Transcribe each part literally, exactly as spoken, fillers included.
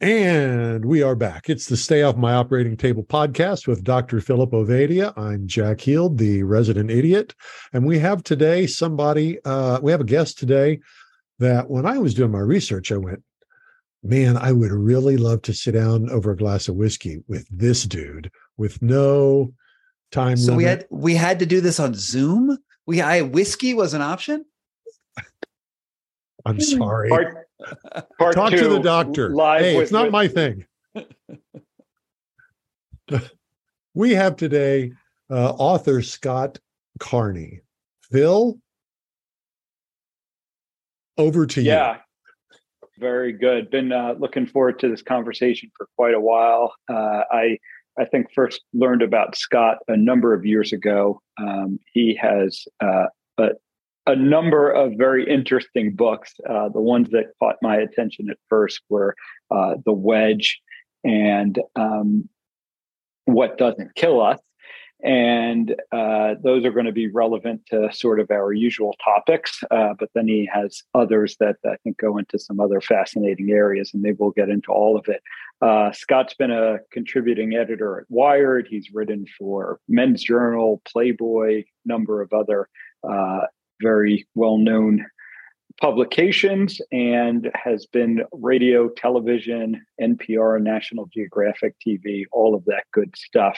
And we are back. It's the Stay Off My Operating Table podcast with Doctor Philip Ovadia. I'm Jack Heald, the resident idiot. And we have today somebody, uh, we have a guest today that when I was doing my research, I went, man, I would really love to sit down over a glass of whiskey with this dude with no time limit. So we had, we had to do this on Zoom? We I whiskey was an option? I'm sorry. Part, part Talk two, to the doctor. Live hey, with, it's not with... my thing. We have today uh, author Scott Carney. Phil, over to yeah. you. Yeah, very good. Been uh, looking forward to this conversation for quite a while. Uh, I I think first learned about Scott a number of years ago. Um, he has uh, a A number of very interesting books. Uh, the ones that caught my attention at first were uh, The Wedge and um, What Doesn't Kill Us. And uh, those are going to be relevant to sort of our usual topics. Uh, but then he has others that I think go into some other fascinating areas, and maybe we'll get into all of it. Uh, Scott's been a contributing editor at Wired. He's written for Men's Journal, Playboy, number of other uh very well-known publications, and has been radio, television, N P R, National Geographic T V, all of that good stuff.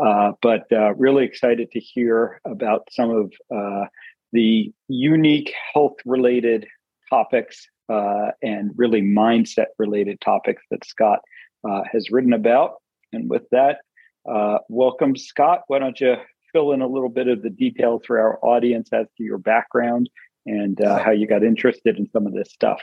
Uh, but uh, really excited to hear about some of uh, the unique health-related topics uh, and really mindset-related topics that Scott uh, has written about. And with that, uh, welcome, Scott. Why don't you fill in a little bit of the details for our audience as to your background and uh, how you got interested in some of this stuff.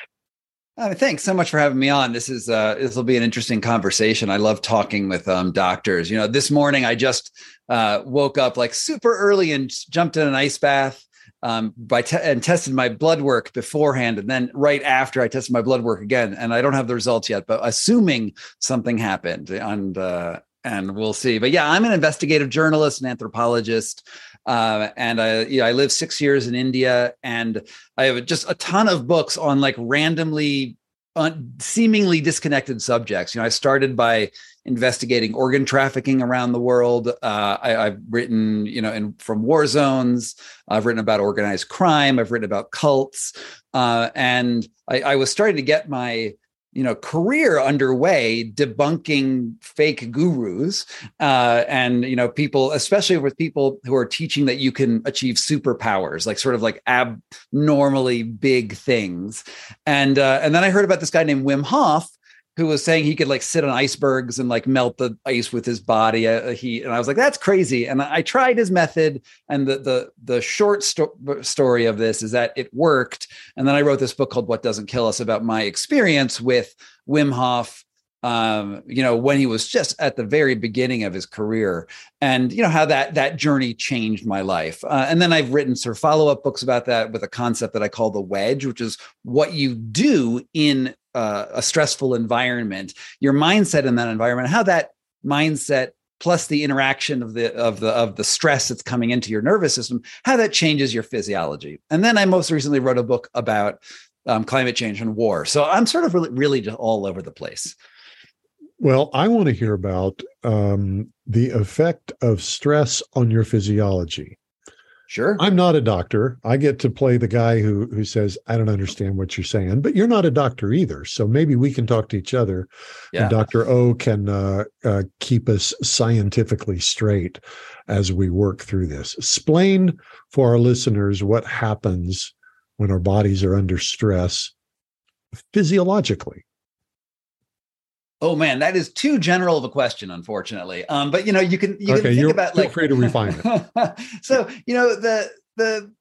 Uh, thanks so much for having me on. This is uh, this will be an interesting conversation. I love talking with um, doctors. You know, this morning I just uh, woke up like super early and jumped in an ice bath um, by te- and tested my blood work beforehand, and then right after I tested my blood work again. And I don't have the results yet, but assuming something happened and. Uh, And we'll see. But yeah, I'm an investigative journalist and anthropologist. Uh, and I, you know, I lived six years in India, and I have just a ton of books on like randomly, un- seemingly disconnected subjects. You know, I started by investigating organ trafficking around the world. Uh, I, I've written, you know, in, from war zones. I've written about organized crime. I've written about cults. Uh, and I, I was starting to get my you know, career underway debunking fake gurus uh, and, you know, people, especially with people who are teaching that you can achieve superpowers, like sort of like abnormally big things. And uh, and then I heard about this guy named Wim Hof, who was saying he could like sit on icebergs and like melt the ice with his body. Uh, he and I was like, that's crazy. And I tried his method. And the the the short sto- story of this is that it worked. And then I wrote this book called What Doesn't Kill Us about my experience with Wim Hof, um, you know, when he was just at the very beginning of his career, and, you know, how that that journey changed my life. Uh, and then I've written sort of follow-up books about that with a concept that I call the wedge, which is what you do in Uh, a stressful environment, your mindset in that environment, how that mindset plus the interaction of the of the of the stress that's coming into your nervous system, how that changes your physiology. And then I most recently wrote a book about um, climate change and war. So I'm sort of really, really just all over the place. Well, I want to hear about um, the effect of stress on your physiology. Sure. I'm not a doctor. I get to play the guy who who says, I don't understand what you're saying, but you're not a doctor either. So maybe we can talk to each other. Yeah. And Doctor O can uh, uh, keep us scientifically straight as we work through this. Explain for our listeners what happens when our bodies are under stress physiologically. Oh man, that is too general of a question, unfortunately. Um, but you know, you can you okay, can think about like feel free to refine it. So you know the the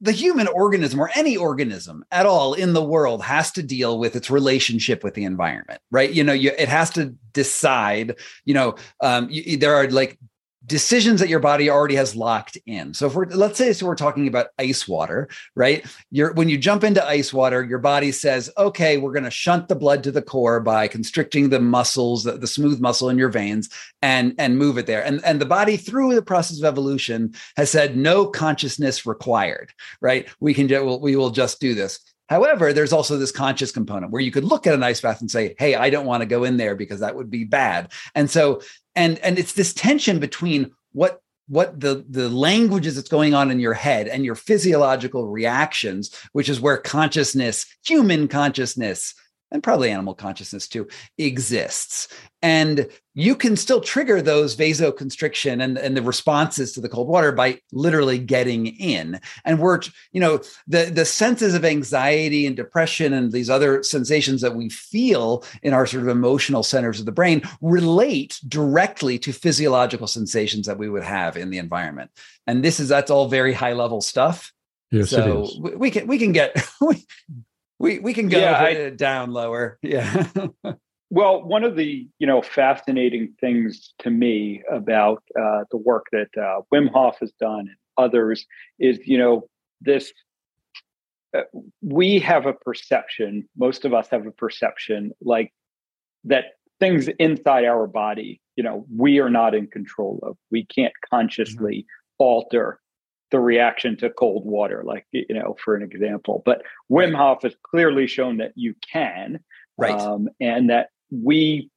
the human organism or any organism at all in the world has to deal with its relationship with the environment, right? You know, you, it has to decide, you know, um, you, there are like decisions that your body already has locked in. So if we're, let's say so we're talking about ice water, right? You're, when you jump into ice water, your body says, okay, we're going to shunt the blood to the core by constricting the muscles, the, the smooth muscle in your veins, and, and move it there. And, and the body, through the process of evolution, has said no consciousness required, right? We can just, we will just do this. However, there's also this conscious component where you could look at an ice bath and say, hey, I don't want to go in there because that would be bad. And so, and, and it's this tension between what, what the, the languages that's going on in your head and your physiological reactions, which is where consciousness, human consciousness, and probably animal consciousness too, exists. And you can still trigger those vasoconstriction and, and the responses to the cold water by literally getting in. And we're, you know, the, the senses of anxiety and depression and these other sensations that we feel in our sort of emotional centers of the brain relate directly to physiological sensations that we would have in the environment. And this is, that's all very high level stuff. Yes, so we, we can, we can get... we, We we can go yeah, I, down lower. Yeah. Well, one of the, you know, fascinating things to me about uh, the work that uh, Wim Hof has done and others is, you know, this, uh, we have a perception, most of us have a perception like that things inside our body, you know, we are not in control of. We can't consciously mm-hmm. alter the reaction to cold water, like, you know, for an example. But Wim Hof has clearly shown that you can, right? Um, and that we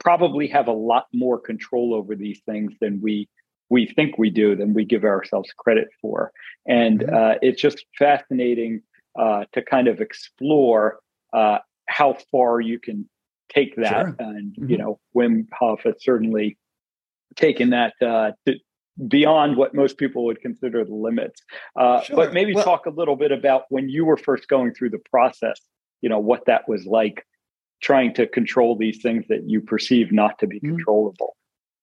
probably have a lot more control over these things than we we think we do, than we give ourselves credit for. And mm-hmm. uh, it's just fascinating uh, to kind of explore uh, how far you can take that. Sure. And, mm-hmm. you know, Wim Hof has certainly taken that uh, to beyond what most people would consider the limits. Uh, sure. But maybe well, talk a little bit about when you were first going through the process, you know, what that was like trying to control these things that you perceive not to be mm-hmm. controllable.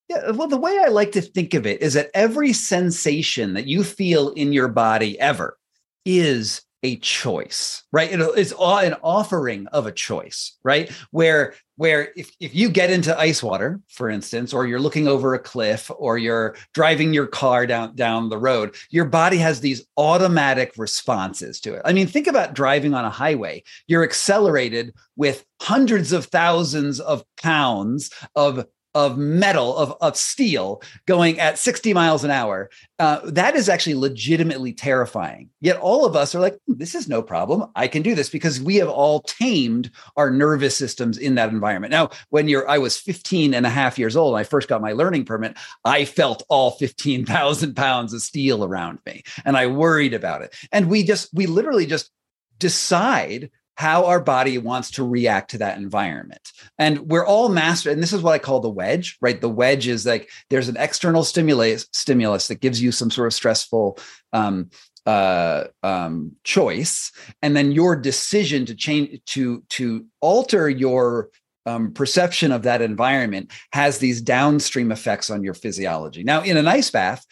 Yeah, well, the way I like to think of it is that every sensation that you feel in your body ever is a choice, right? It is an offering of a choice, right? Where where if, if you get into ice water, for instance, or you're looking over a cliff, or you're driving your car down, down the road, your body has these automatic responses to it. I mean, think about driving on a highway. You're accelerated with hundreds of thousands of pounds of of metal, of, of steel going at sixty miles an hour. Uh, that is actually legitimately terrifying. Yet all of us are like, this is no problem. I can do this because we have all tamed our nervous systems in that environment. Now, when you're, I was fifteen and a half years old, I first got my learning permit, I felt all fifteen thousand pounds of steel around me, and I worried about it. And we just, we literally just decide how our body wants to react to that environment. And we're all master. And this is what I call the wedge, right? The wedge is like, there's an external stimulus stimulus that gives you some sort of stressful um, uh, um, choice. And then your decision to change, to, to alter your Um, perception of that environment has these downstream effects on your physiology. Now, in an ice bath,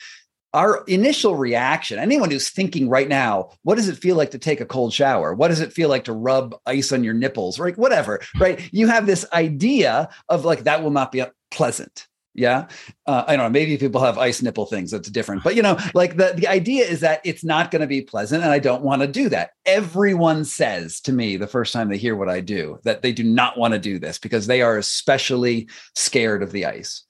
our initial reaction, anyone who's thinking right now, what does it feel like to take a cold shower? What does it feel like to rub ice on your nipples? Right? Whatever, right? You have this idea of like, that will not be pleasant. Yeah. Uh, I don't know. Maybe people have ice nipple things. That's different. But, you know, like the, the idea is that it's not going to be pleasant, and I don't want to do that. Everyone says to me the first time they hear what I do that they do not want to do this because they are especially scared of the ice.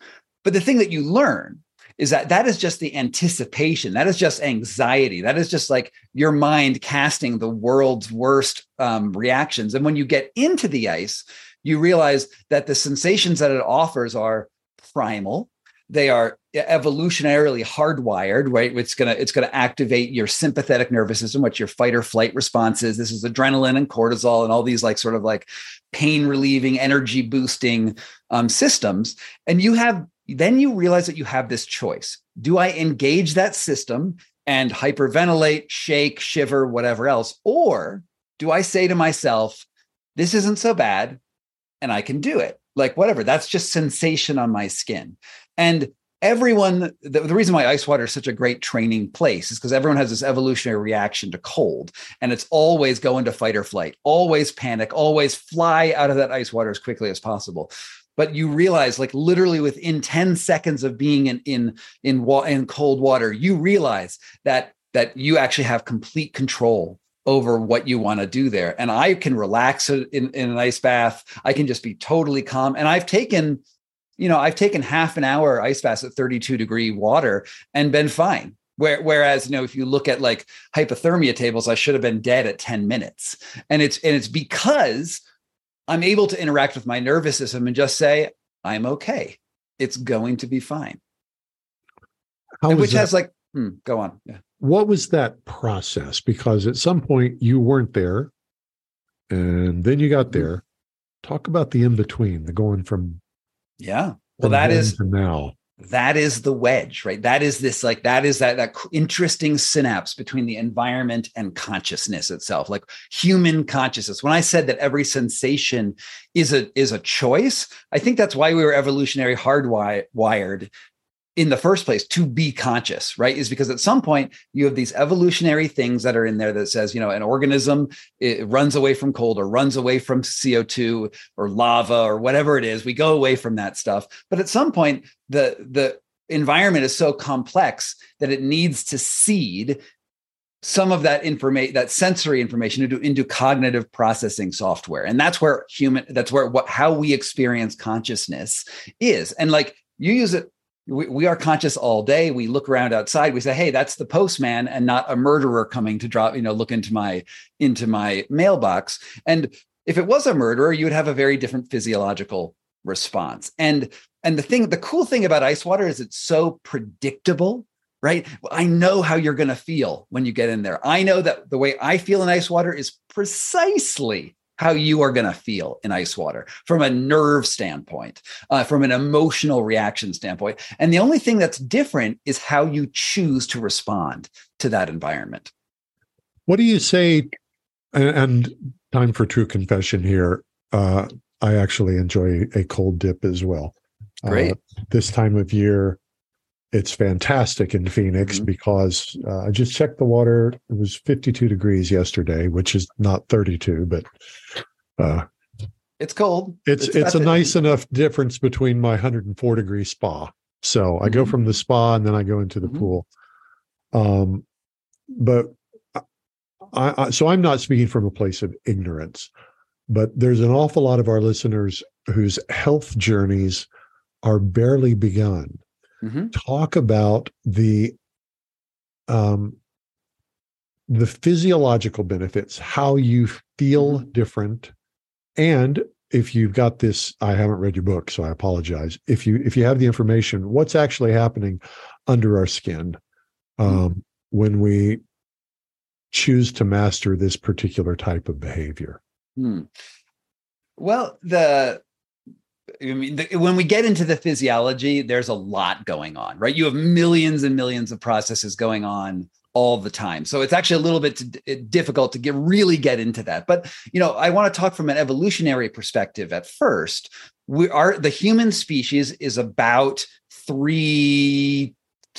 But the thing that you learn is that that is just the anticipation. That is just anxiety. That is just like your mind casting the world's worst um, reactions. And when you get into the ice, you realize that the sensations that it offers are primal. They are evolutionarily hardwired, right? It's gonna it's gonna activate your sympathetic nervous system, which your fight or flight response is. This is adrenaline and cortisol and all these like sort of like pain relieving, energy boosting um, systems. And you have Then you realize that you have this choice. Do I engage that system and hyperventilate, shake, shiver, whatever else? Or do I say to myself, this isn't so bad and I can do it? Like whatever, that's just sensation on my skin. And everyone, the, the reason why ice water is such a great training place is because everyone has this evolutionary reaction to cold, and it's always go into fight or flight, always panic, always fly out of that ice water as quickly as possible. But you realize, like literally within ten seconds of being in in in, wa- in cold water, you realize that that you actually have complete control over what you want to do there. And I can relax in, in an ice bath. I can just be totally calm. And I've taken, you know, I've taken half an hour ice bath at thirty-two degree water and been fine. Where, whereas, you know, if you look at like hypothermia tables, I should have been dead at ten minutes. And it's, and it's because I'm able to interact with my nervous system and just say, I'm okay. It's going to be fine. How and which that? has like, hmm, go on. Yeah. What was that process? Because at some point you weren't there and then you got there. Talk about the in-between, the going from. Yeah. Well, that is now. That is the wedge, right? That is this, like, that is that, that interesting synapse between the environment and consciousness itself, like human consciousness. When I said that every sensation is a, is a choice, I think that's why we were evolutionary hardwired in the first place to be conscious, right? Is because at some point you have these evolutionary things that are in there that says, you know, an organism, it runs away from cold or runs away from C O two or lava or whatever it is. We go away from that stuff. But at some point, the, the environment is so complex that it needs to seed some of that information, that sensory information, into, into cognitive processing software. And that's where human, that's where what, how we experience consciousness is. And like you use it, We, we are conscious all day. We look around outside. We say, "Hey, that's the postman, and not a murderer coming to drop, you know, look into my into my mailbox." And if it was a murderer, you would have a very different physiological response. And and the thing, the cool thing about ice water is it's so predictable, right? I know how you're going to feel when you get in there. I know that the way I feel in ice water is precisely how you are going to feel in ice water from a nerve standpoint, uh, from an emotional reaction standpoint. And the only thing that's different is how you choose to respond to that environment. What do you say? And time for true confession here. Uh, I actually enjoy a cold dip as well. Great. Uh, this time of year, it's fantastic in Phoenix mm-hmm. because uh, I just checked the water. It was fifty-two degrees yesterday, which is not thirty-two, but uh, it's cold. It's it's, it's a nice enough difference between my one hundred four degree spa. So mm-hmm. I go from the spa and then I go into the mm-hmm. pool. Um, but I, I, so I'm not speaking from a place of ignorance, but there's an awful lot of our listeners whose health journeys are barely begun. Mm-hmm. Talk about the um, the physiological benefits, how you feel mm-hmm. different, and if you've got this, I haven't read your book, so I apologize. If you if you have the information, what's actually happening under our skin um, mm-hmm. when we choose to master this particular type of behavior? Mm. Well, the. I mean, the, when we get into the physiology, there's a lot going on, right? You have millions and millions of processes going on all the time. So it's actually a little bit t- difficult to get really get into that. But, you know, I want to talk from an evolutionary perspective at first. We are the human species is about three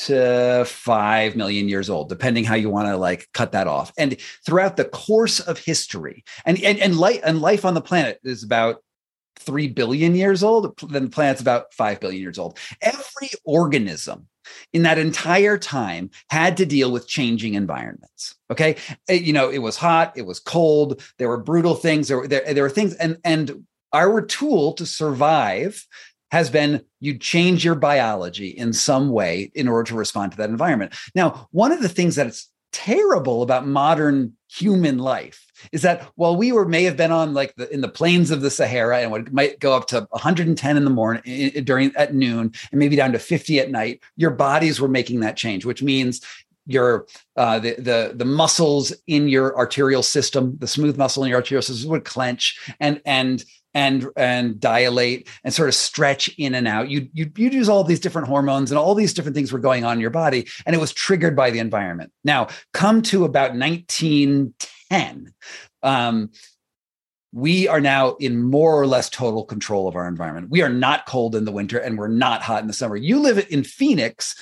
to five million years old, depending how you want to like cut that off. And throughout the course of history and, and, and light and life on the planet is about three billion years old, then the planet's about five billion years old. Every organism in that entire time had to deal with changing environments. Okay. It, you know, it was hot, it was cold, there were brutal things, there were, there, there were things. And, and our tool to survive has been you change your biology in some way in order to respond to that environment. Now, one of the things that it's terrible about modern human life is that while we were may have been on like the in the plains of the Sahara and what might go up to one hundred ten in the morning during at noon and maybe down to fifty at night, your bodies were making that change, which means your uh, the the the muscles in your arterial system, the smooth muscle in your arterial system would clench and and and and dilate and sort of stretch in and out. You you you use all these different hormones and all these different things were going on in your body, and it was triggered by the environment. Now, come to about nineteen ten, um, we are now in more or less total control of our environment. We are not cold in the winter and we're not hot in the summer. You live in Phoenix,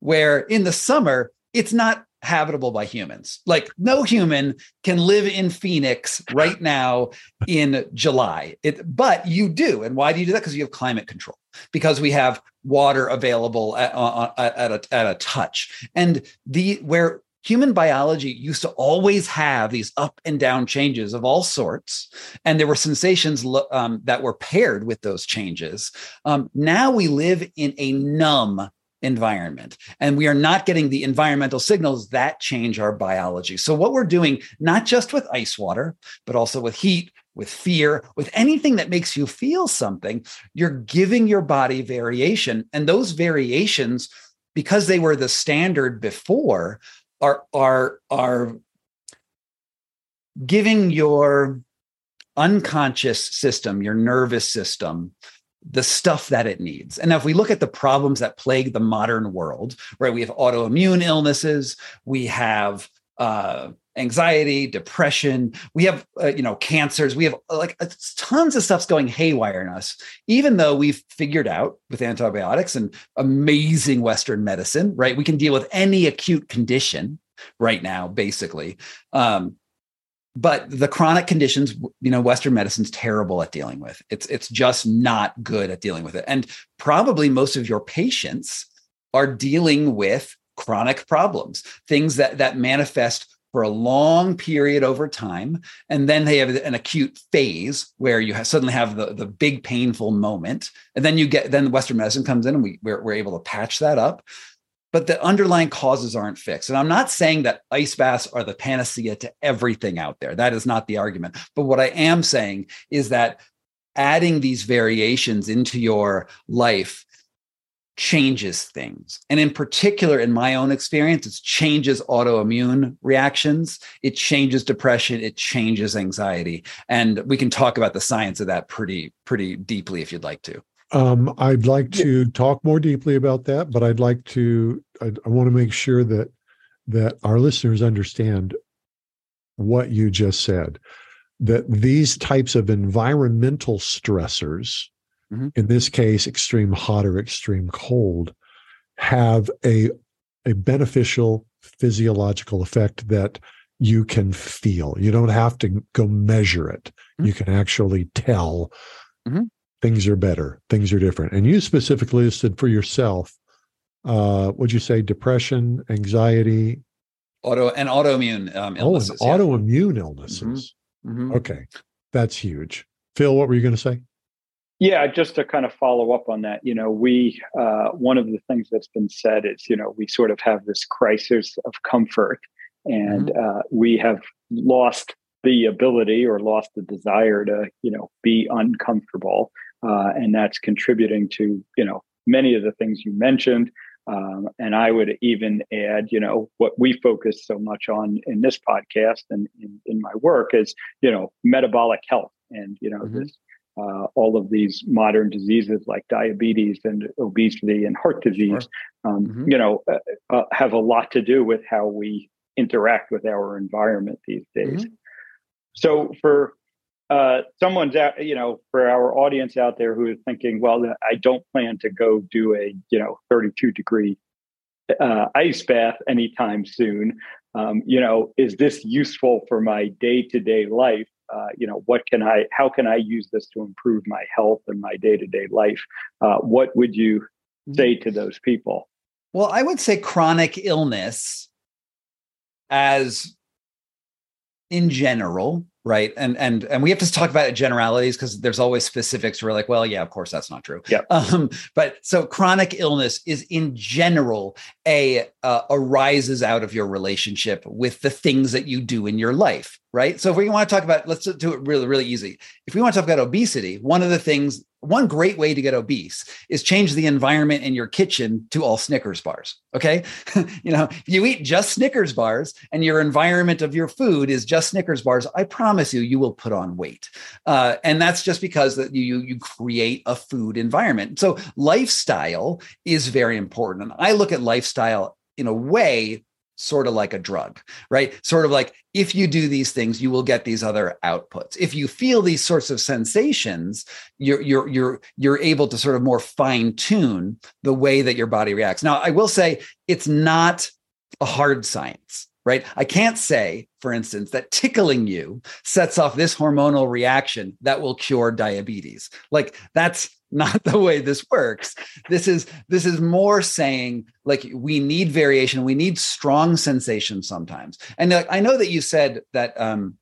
where in the summer, it's not habitable by humans. Like, no human can live in Phoenix right now in July. It, but you do. And why do you do that? Because you have climate control, because we have water available at, at, a, at a touch. And the where human biology used to always have these up and down changes of all sorts, and there were sensations um, that were paired with those changes. Um, now we live in a numb environment, and we are not getting the environmental signals that change our biology. So what we're doing, not just with ice water, but also with heat, with fear, with anything that makes you feel something, you're giving your body variation. And those variations, because they were the standard before, are are are giving your unconscious system, your nervous system, the stuff that it needs. And now if we look at the problems that plague the modern world, right, we have autoimmune illnesses, we have uh, anxiety, depression, we have, uh, you know, cancers, we have like tons of stuff's going haywire in us, even though we've figured out with antibiotics and amazing Western medicine, right, we can deal with any acute condition right now, basically. Um, But the chronic conditions, you know, Western medicine's terrible at dealing with. It's it's just not good at dealing with it. And probably most of your patients are dealing with chronic problems, things that, that manifest for a long period over time. And then they have an acute phase where you have, suddenly have the, the big painful moment. And then you get, then Western medicine comes in and we, we're, we're able to patch that up. But the underlying causes aren't fixed. And I'm not saying that ice baths are the panacea to everything out there. That is not the argument. But what I am saying is that adding these variations into your life changes things. And in particular, in my own experience, it changes autoimmune reactions. It changes depression. It changes anxiety. And we can talk about the science of that pretty, pretty deeply if you'd like to. Um, I'd like to talk more deeply about that, but I'd like to, I, I want to make sure that, that our listeners understand what you just said, that these types of environmental stressors, mm-hmm. in this case, extreme hot or extreme cold, have a, a beneficial physiological effect that you can feel. You don't have to go measure it. Mm-hmm. You can actually tell. Mm-hmm. Things are better. Things are different. And you specifically listed for yourself, uh, would you say depression, anxiety? Auto and autoimmune um, illnesses. Oh, and yeah. Autoimmune illnesses. Mm-hmm. Mm-hmm. Okay. That's huge. Phil, what were you going to say? Yeah, just to kind of follow up on that, you know, we, uh, one of the things that's been said is, you know, we sort of have this crisis of comfort, and mm-hmm. uh, we have lost the ability or lost the desire to, you know, be uncomfortable. Uh, and that's contributing to, you know, many of the things you mentioned. Um, and I would even add, you know, what we focus so much on in this podcast and in, in my work is, you know, metabolic health and, you know, mm-hmm. this, uh, all of these modern diseases like diabetes and obesity and heart disease, sure. um, mm-hmm. you know, uh, uh, have a lot to do with how we interact with our environment these days. Mm-hmm. So for Uh, someone's out, you know, for our audience out there who is thinking, well, I don't plan to go do a, you know, thirty-two degree uh, ice bath anytime soon. Um, you know, is this useful for my day-to-day life? Uh, you know, what can I, how can I use this to improve my health and my day-to-day life? Uh, what would you say to those people? Well, I would say chronic illness as in general, right? And and and we have to talk about it generalities because there's always specifics. We're like, well, yeah, of course, that's not true. Yeah. Um, but so chronic illness is in general a uh, arises out of your relationship with the things that you do in your life, right? So if we want to talk about, let's do it really, really easy. If we want to talk about obesity, one of the things, one great way to get obese is change the environment in your kitchen to all Snickers bars. Okay. You know, if you eat just Snickers bars and your environment of your food is just Snickers bars, I promise you, you will put on weight. Uh, and that's just because that you, you create a food environment. So lifestyle is very important. And I look at lifestyle in a way sort of like a drug, right? Sort of like, if you do these things, you will get these other outputs. If you feel these sorts of sensations, you're you're you're you're able to sort of more fine-tune the way that your body reacts. Now, I will say it's not a hard science, right? I can't say, for instance, that tickling you sets off this hormonal reaction that will cure diabetes. Like, that's not the way this works. This is this is more saying, like, we need variation. We need strong sensation sometimes. And like, I know that you said that um,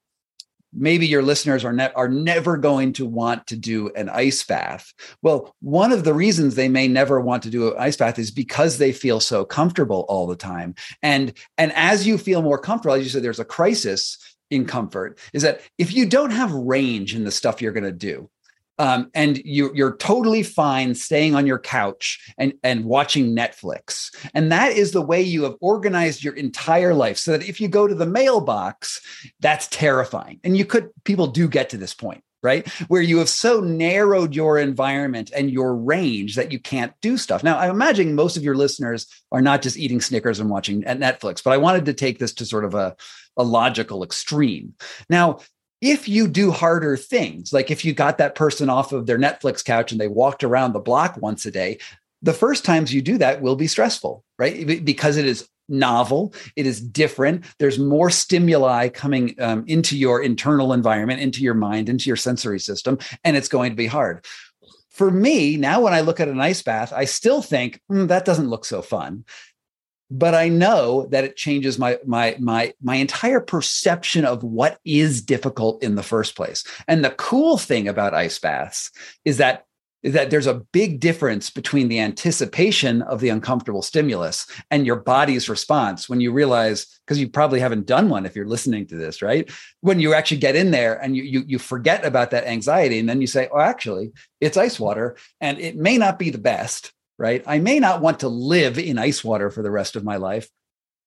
maybe your listeners are, ne- are never going to want to do an ice bath. Well, one of the reasons they may never want to do an ice bath is because they feel so comfortable all the time. And, and as you feel more comfortable, as you said, there's a crisis in comfort, is that if you don't have range in the stuff you're going to do, Um, and you, you're totally fine staying on your couch and, and watching Netflix. And that is the way you have organized your entire life, so that if you go to the mailbox, that's terrifying. And you could, people do get to this point, right? Where you have so narrowed your environment and your range that you can't do stuff. Now, I'm imagining most of your listeners are not just eating Snickers and watching Netflix, but I wanted to take this to sort of a, a logical extreme. Now, if you do harder things, like if you got that person off of their Netflix couch and they walked around the block once a day, the first times you do that will be stressful, right? Because it is novel, it is different. There's more stimuli coming um, into your internal environment, into your mind, into your sensory system, and it's going to be hard. For me, now when I look at an ice bath, I still think, mm, that doesn't look so fun. But I know that it changes my my my my entire perception of what is difficult in the first place. And the cool thing about ice baths is that, is that there's a big difference between the anticipation of the uncomfortable stimulus and your body's response when you realize, because you probably haven't done one if you're listening to this, right? When you actually get in there and you you you forget about that anxiety, and then you say, oh, actually, it's ice water, and it may not be the best. Right? I may not want to live in ice water for the rest of my life,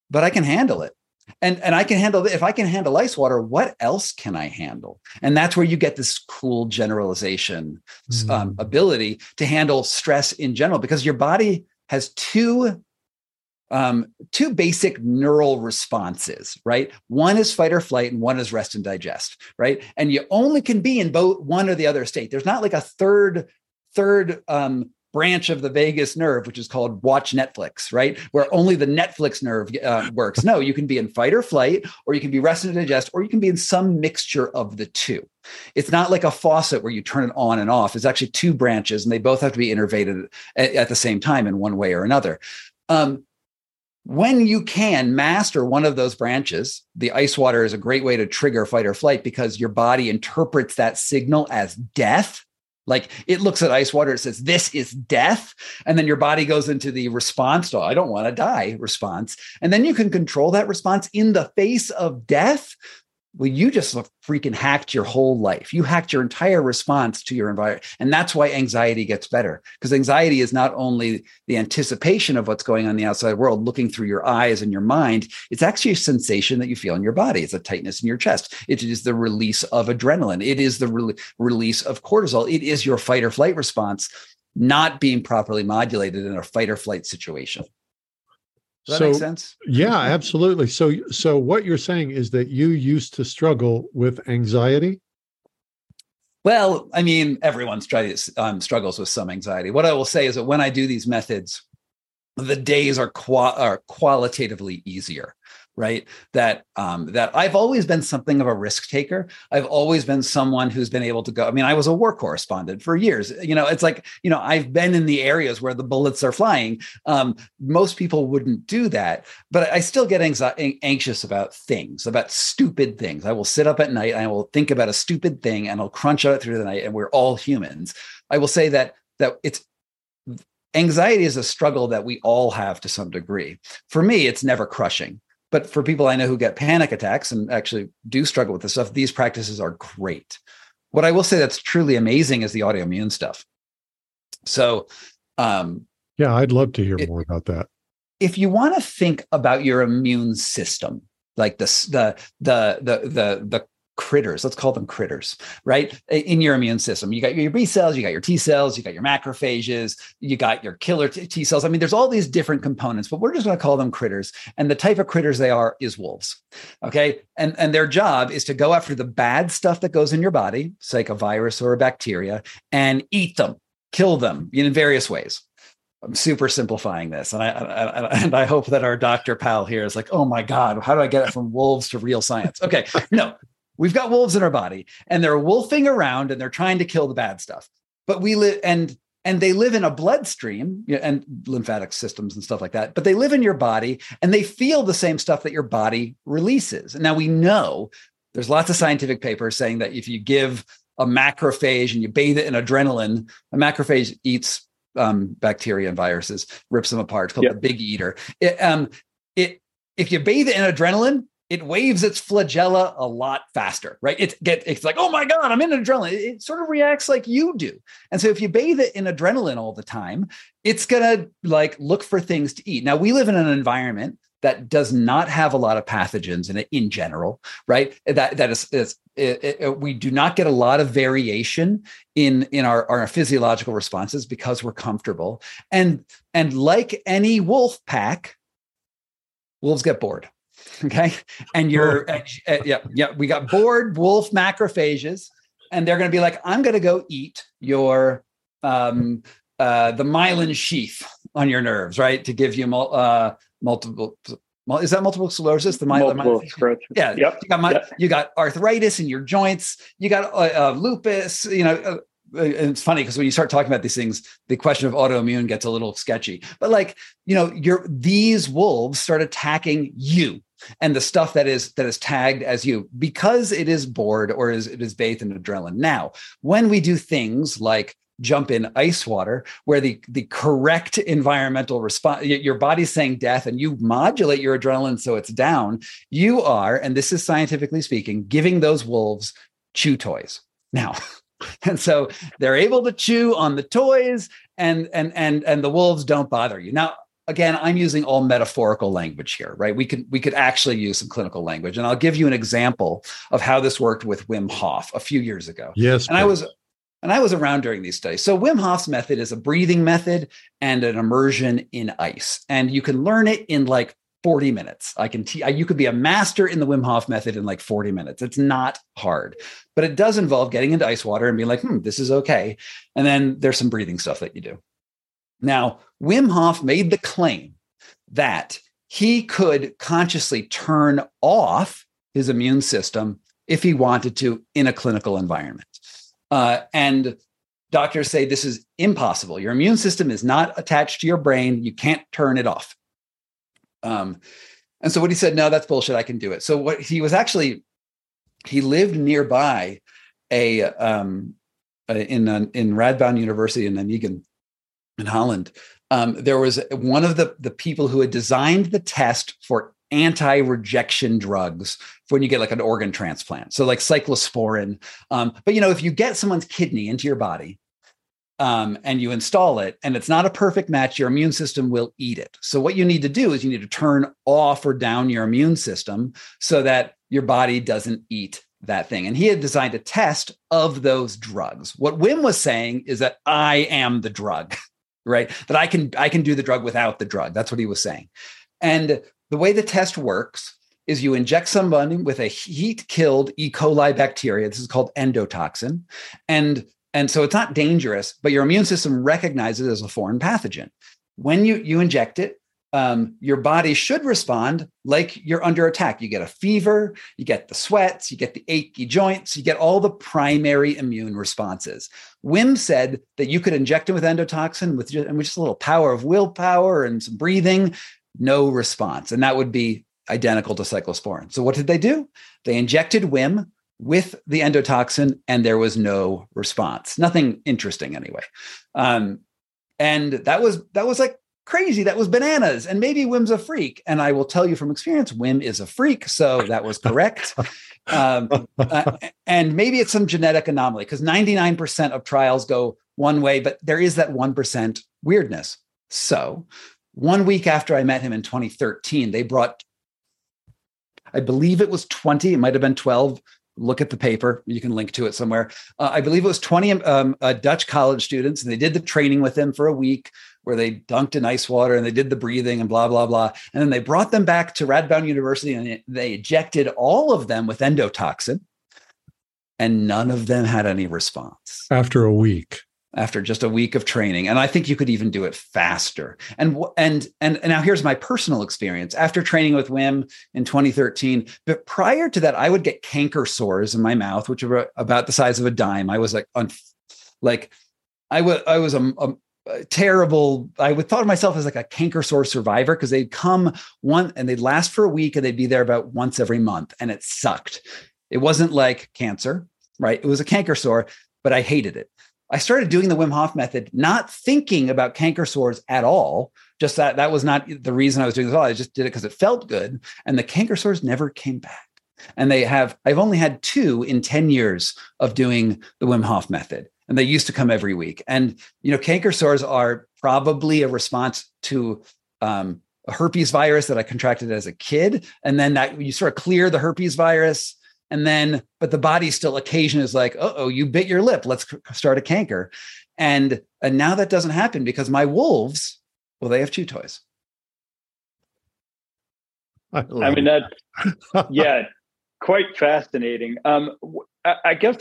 but I can handle it. And, and I can handle it. If I can handle ice water, what else can I handle? And that's where you get this cool generalization mm. um, ability to handle stress in general, because your body has two, um, two basic neural responses, right? One is fight or flight, and one is rest and digest, right? And you only can be in both one or the other state. There's not like a third, third, um, branch of the vagus nerve, which is called watch Netflix, right? Where only the Netflix nerve uh, works. No, you can be in fight or flight, or you can be rest and digest, or you can be in some mixture of the two. It's not like a faucet where you turn it on and off. It's actually two branches, and they both have to be innervated at, at the same time in one way or another. Um, When you can master one of those branches, the ice water is a great way to trigger fight or flight, because your body interprets that signal as death. Like, it looks at ice water, it says, this is death. And then your body goes into the response to, I don't want to die response. And then you can control that response in the face of death. Well, you just freaking hacked your whole life. You hacked your entire response to your environment. And that's why anxiety gets better, because anxiety is not only the anticipation of what's going on in the outside world, looking through your eyes and your mind. It's actually a sensation that you feel in your body. It's a tightness in your chest. It is the release of adrenaline. It is the re- release of cortisol. It is your fight or flight response not being properly modulated in a fight or flight situation. Does that so, make sense? Yeah, absolutely. So, so what you're saying is that you used to struggle with anxiety? Well, I mean, everyone struggles, um, struggles with some anxiety. What I will say is that when I do these methods, the days are, qua- are qualitatively easier, right? That um, that I've always been something of a risk taker. I've always been someone who's been able to go. I mean, I was a war correspondent for years. You know, it's like, you know, I've been in the areas where the bullets are flying. Um, most people wouldn't do that, but I still get anxi- anxious about things, about stupid things. I will sit up at night and I will think about a stupid thing, and I'll crunch out through the night, and we're all humans. I will say that that it's anxiety is a struggle that we all have to some degree. For me, it's never crushing. But for people I know who get panic attacks and actually do struggle with this stuff, these practices are great. What I will say that's truly amazing is the autoimmune stuff. So, um, yeah, I'd love to hear it, more about that. If you want to think about your immune system, like the the the the the, the critters, let's call them critters, right? In your immune system, you got your B cells, you got your T cells, you got your macrophages, you got your killer T cells. I mean, there's all these different components, but we're just going to call them critters. And the type of critters they are is wolves. Okay. And, and their job is to go after the bad stuff that goes in your body, it's like a virus or a bacteria, and eat them, kill them in various ways. I'm super simplifying this. And I, I, I and I hope that our doctor pal here is like, oh my God, how do I get it from wolves to real science? Okay. No. We've got wolves in our body and they're wolfing around and they're trying to kill the bad stuff. But we live and and they live in a bloodstream and lymphatic systems and stuff like that. But they live in your body and they feel the same stuff that your body releases. And now we know there's lots of scientific papers saying that if you give a macrophage and you bathe it in adrenaline, a macrophage eats um, bacteria and viruses, rips them apart. It's called yep. the big eater. It, um, it if you bathe it in adrenaline, it waves its flagella a lot faster, right? It get, it's like, oh my God, I'm in adrenaline. It, it sort of reacts like you do. And so if you bathe it in adrenaline all the time, it's going to like look for things to eat. Now we live in an environment that does not have a lot of pathogens in it in general, right? That that is, is it, it, we do not get a lot of variation in in our, our physiological responses because we're comfortable. And and like any wolf pack, wolves get bored. Okay. And you're, uh, yeah, yeah, we got bored wolf macrophages and they're going to be like, I'm going to go eat your, um, uh, the myelin sheath on your nerves, right. To give you, mul- uh, multiple, is that multiple sclerosis? The myelin, multiple sclerosis. Yeah. Yep. You got my, yep. You got arthritis in your joints. You got uh, uh, lupus, you know, uh, and it's funny because when you start talking about these things, the question of autoimmune gets a little sketchy, but like, you know, you're, these wolves start attacking you and the stuff that is, that is tagged as you because it is bored or is, it is bathed in adrenaline. Now, when we do things like jump in ice water, where the, the correct environmental response, your body's saying death and you modulate your adrenaline. So it's down, you are, and this is scientifically speaking, giving those wolves chew toys now. And so they're able to chew on the toys and, and, and, and the wolves don't bother you. Now, again, I'm using all metaphorical language here, right? We could, we could actually use some clinical language. And I'll give you an example of how this worked with Wim Hof a few years ago. Yes. And please. I was, and I was around during these studies. So Wim Hof's method is a breathing method and an immersion in ice. And you can learn it in like forty minutes. I can, t- you could be a master in the Wim Hof method in like forty minutes. It's not hard, but it does involve getting into ice water and being like, hmm, this is okay. And then there's some breathing stuff that you do. Now, Wim Hof made the claim that he could consciously turn off his immune system if he wanted to in a clinical environment. Uh, and doctors say this is impossible. Your immune system is not attached to your brain. You can't turn it off. Um, and so what he said, no, that's bullshit. I can do it. So what he was actually, he lived nearby a, um, in, in Radboud University in Nijmegen in Holland. Um, there was one of the, the people who had designed the test for anti-rejection drugs for when you get like an organ transplant. So like cyclosporin. Um, but you know, if you get someone's kidney into your body, Um, and you install it and it's not a perfect match, your immune system will eat it. So what you need to do is you need to turn off or down your immune system so that your body doesn't eat that thing. And he had designed a test of those drugs. What Wim was saying is that I am the drug, right? That I can, I can do the drug without the drug. That's what he was saying. And the way the test works is you inject someone with a heat-killed E. coli bacteria. This is called endotoxin. And And so it's not dangerous, but your immune system recognizes it as a foreign pathogen. When you, you inject it, um, your body should respond like you're under attack. You get a fever, you get the sweats, you get the achy joints, you get all the primary immune responses. Wim said that you could inject it with endotoxin with just, and with just a little power of willpower and some breathing, no response. And that would be identical to cyclosporin. So what did they do? They injected Wim with the endotoxin, and there was no response. Nothing interesting, anyway. Um, and that was that was like crazy. That was bananas. And maybe Wim's a freak. And I will tell you from experience, Wim is a freak. So that was correct. um, uh, and maybe it's some genetic anomaly because ninety-nine percent of trials go one way, but there is that one percent weirdness. So one week after I met him in twenty thirteen, they brought, I believe it was twenty, it might have been twelve look at the paper. You can link to it somewhere. Uh, I believe it was twenty um, uh, Dutch college students, and they did the training with him for a week where they dunked in ice water and they did the breathing and blah, blah, blah. And then they brought them back to Radboud University and they injected all of them with endotoxin, and none of them had any response. After a week. After just a week of training. And I think you could even do it faster. And and and, and now here's my personal experience. After training with Wim in twenty thirteen, but prior to that, I would get canker sores in my mouth, which were about the size of a dime. I was like, un- like I, w- I was a, a, a terrible, I would thought of myself as like a canker sore survivor, because they'd come one and they'd last for a week and they'd be there about once every month. And it sucked. It wasn't like cancer, right? It was a canker sore, but I hated it. I started doing the Wim Hof method, not thinking about canker sores at all. Just that that was not the reason I was doing this at all. I just did it because it felt good. And the canker sores never came back. And they have, I've only had two in ten years of doing the Wim Hof method. And they used to come every week. And, you know, canker sores are probably a response to, um, a herpes virus that I contracted as a kid. And then that you sort of clear the herpes virus. And then, but the body still occasionally is like, uh-oh, you bit your lip. Let's start a canker. And, and now that doesn't happen because my wolves, well, they have chew toys. I, I mean, that, yeah, quite fascinating. Um, I, I guess,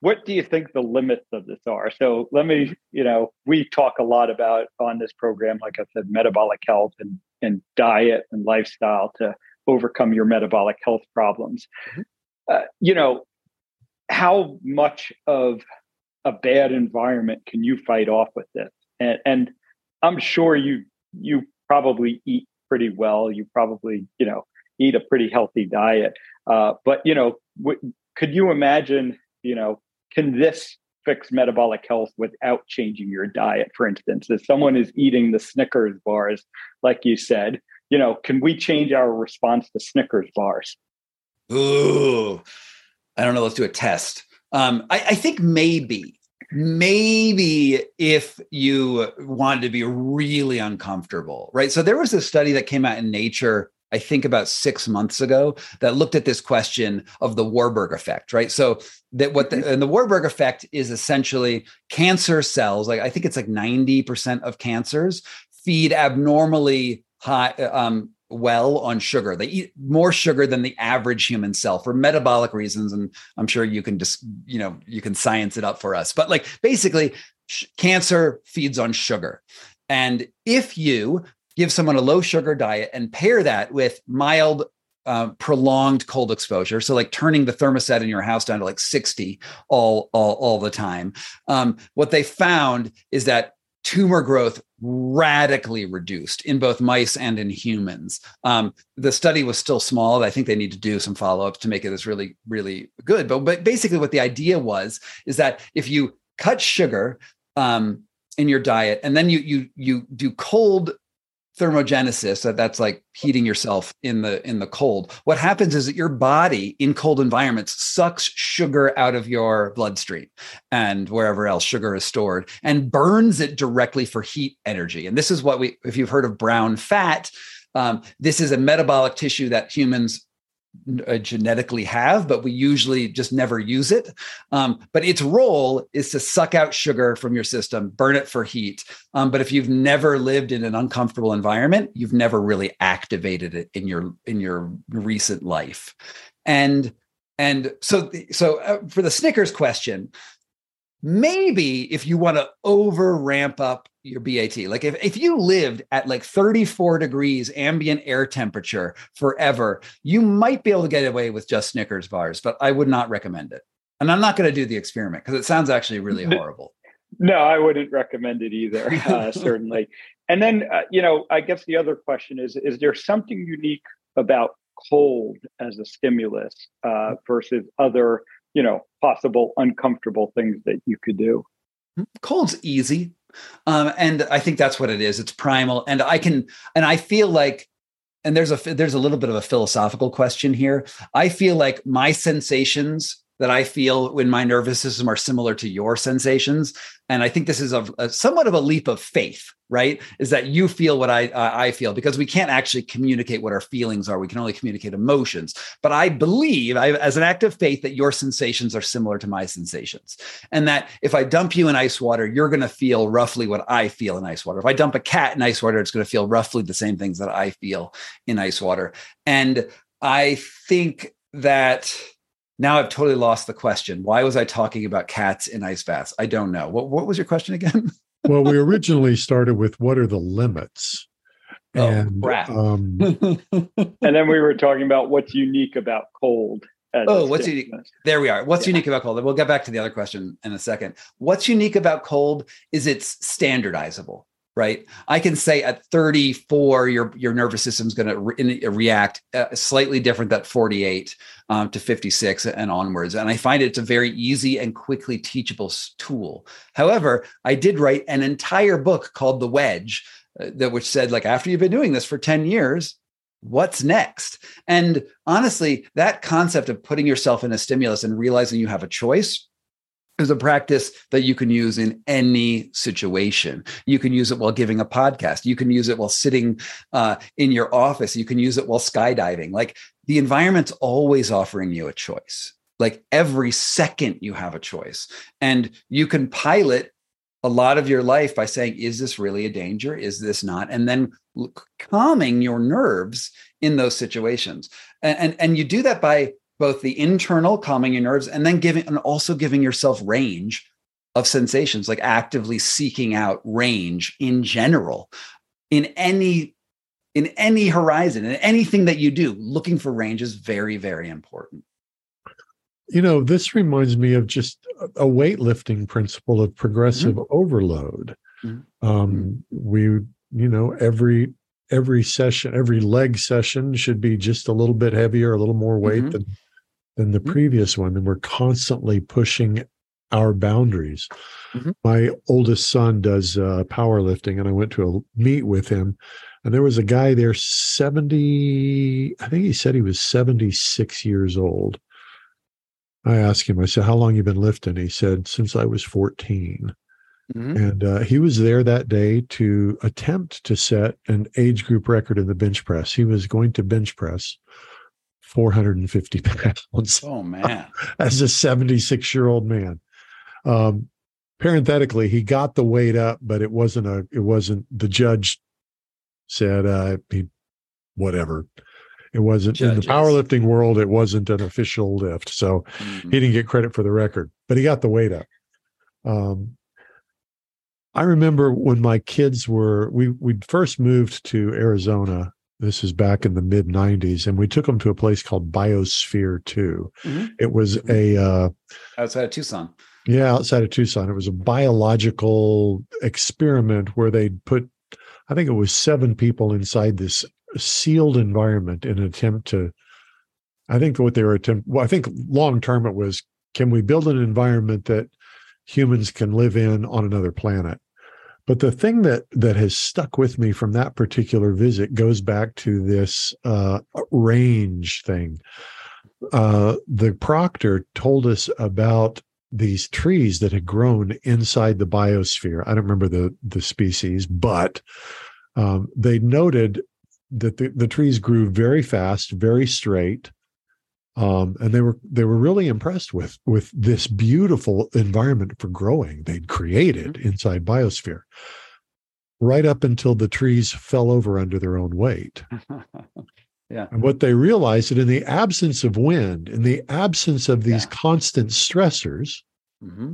what do you think the limits of this are? So let me, you know, we talk a lot about on this program, like I said, metabolic health and, and diet and lifestyle to overcome your metabolic health problems. Uh, you know, how much of a bad environment can you fight off with this? And, and I'm sure you you probably eat pretty well. You probably, you know, eat a pretty healthy diet. Uh, but, you know, w- could you imagine, you know, can this fix metabolic health without changing your diet? For instance, if someone is eating the Snickers bars, like you said, you know, can we change our response to Snickers bars? Ooh, I don't know. Let's do a test. Um, I, I think maybe, maybe if you wanted to be really uncomfortable, right? So there was a study that came out in Nature, I think about six months ago, that looked at this question of the Warburg effect, right? So that what the, and the Warburg effect is essentially cancer cells. Like I think it's like ninety percent of cancers feed abnormally high, um, well on sugar. They eat more sugar than the average human cell for metabolic reasons. And I'm sure you can just, you know, you can science it up for us, but like basically sh- cancer feeds on sugar. And if you give someone a low sugar diet and pair that with mild, uh, prolonged cold exposure, so like turning the thermostat in your house down to like sixty all, all, all the time. Um, what they found is that tumor growth radically reduced in both mice and in humans. Um, the study was still small. I think they need to do some follow-ups to make it this really, really good. But, but basically what the idea was is that if you cut sugar um, in your diet and then you you you do cold thermogenesis, so that's like heating yourself in the in the cold, what happens is that your body in cold environments sucks sugar out of your bloodstream and wherever else sugar is stored and burns it directly for heat energy. And this is what we, if you've heard of brown fat, um, this is a metabolic tissue that humans uh, genetically have, but we usually just never use it. Um, but its role is to suck out sugar from your system, burn it for heat. Um, but if you've never lived in an uncomfortable environment, you've never really activated it in your in your recent life. And and so so uh, for the Snickers question, maybe if you want to over ramp up your B A T, like if, if you lived at like thirty-four degrees ambient air temperature forever, you might be able to get away with just Snickers bars, but I would not recommend it. And I'm not going to do the experiment because it sounds actually really horrible. No, I wouldn't recommend it either, uh, certainly. And then, uh, you know, I guess the other question is, is there something unique about cold as a stimulus uh, versus other, you know, possible uncomfortable things that you could do? Cold's easy. Um, and I think that's what it is. It's primal. And I can, and I feel like, and there's a, there's a little bit of a philosophical question here. I feel like my sensations that I feel when my nervous system are similar to your sensations. And I think this is a, a somewhat of a leap of faith, right? Is that you feel what I uh, I feel, because we can't actually communicate what our feelings are. We can only communicate emotions. But I believe, I, as an act of faith, that your sensations are similar to my sensations, and that if I dump you in ice water, you're going to feel roughly what I feel in ice water. If I dump a cat in ice water, it's going to feel roughly the same things that I feel in ice water. And I think that. Now I've totally lost the question. Why was I talking about cats in ice baths? I don't know. What What was your question again? Well, we originally started with what are the limits? Oh, and, crap. Um, and then we were talking about what's unique about cold. Oh, what's unique? There we are. What's yeah. unique about cold? We'll get back to the other question in a second. What's unique about cold is it's standardizable. Right, I can say at thirty-four, your your nervous system is going to re- react uh, slightly different at forty-eight um, to fifty-six and onwards. And I find it's a very easy and quickly teachable tool. However, I did write an entire book called The Wedge, uh, that which said, like, after you've been doing this for ten years, what's next? And honestly, that concept of putting yourself in a stimulus and realizing you have a choice is a practice that you can use in any situation. You can use it while giving a podcast. You can use it while sitting uh, in your office. You can use it while skydiving. Like, the environment's always offering you a choice. Like, every second you have a choice. And you can pilot a lot of your life by saying, is this really a danger? Is this not? And then calming your nerves in those situations. And, and, and you do that by both the internal calming your nerves, and then giving, and also giving yourself range of sensations, like actively seeking out range in general, in any, in any horizon, in anything that you do. Looking for range is very, very important. You know, this reminds me of just a weightlifting principle of progressive mm-hmm. overload. Mm-hmm. Um, we, you know, every. Every session, every leg session should be just a little bit heavier, a little more weight mm-hmm. than than the mm-hmm. previous one. And we're constantly pushing our boundaries. Mm-hmm. My oldest son does uh, powerlifting, and I went to a meet with him, and there was a guy there, seventy, I think he said he was seventy-six years old. I asked him, I said, how long you been lifting? He said, since I was fourteen. Mm-hmm. And uh, he was there that day to attempt to set an age group record in the bench press. He was going to bench press four hundred fifty pounds. Oh, man. As a seventy-six-year-old man. Um, parenthetically, he got the weight up, but it wasn't a, it wasn't, the judge said, uh, he, whatever. It wasn't Judges. In the powerlifting world, it wasn't an official lift. So mm-hmm. he didn't get credit for the record, but he got the weight up. Um, I remember when my kids were, we we'd first moved to Arizona. This is back in the mid nineties. And we took them to a place called Biosphere two. Mm-hmm. It was a. Uh, outside of Tucson. Yeah, outside of Tucson. It was a biological experiment where they'd put, I think it was seven people inside this sealed environment in an attempt to, I think what they were attempting, well, I think long term it was, can we build an environment that humans can live in on another planet? But the thing that that has stuck with me from that particular visit goes back to this uh, range thing. Uh, the proctor told us about these trees that had grown inside the biosphere. I don't remember the, the species, but um, they noted that the, the trees grew very fast, very straight. Um, and they were they were really impressed with with this beautiful environment for growing they'd created mm-hmm. inside Biosphere, right up until the trees fell over under their own weight. yeah. And what they realized that in the absence of wind, in the absence of these yeah. constant stressors, mm-hmm.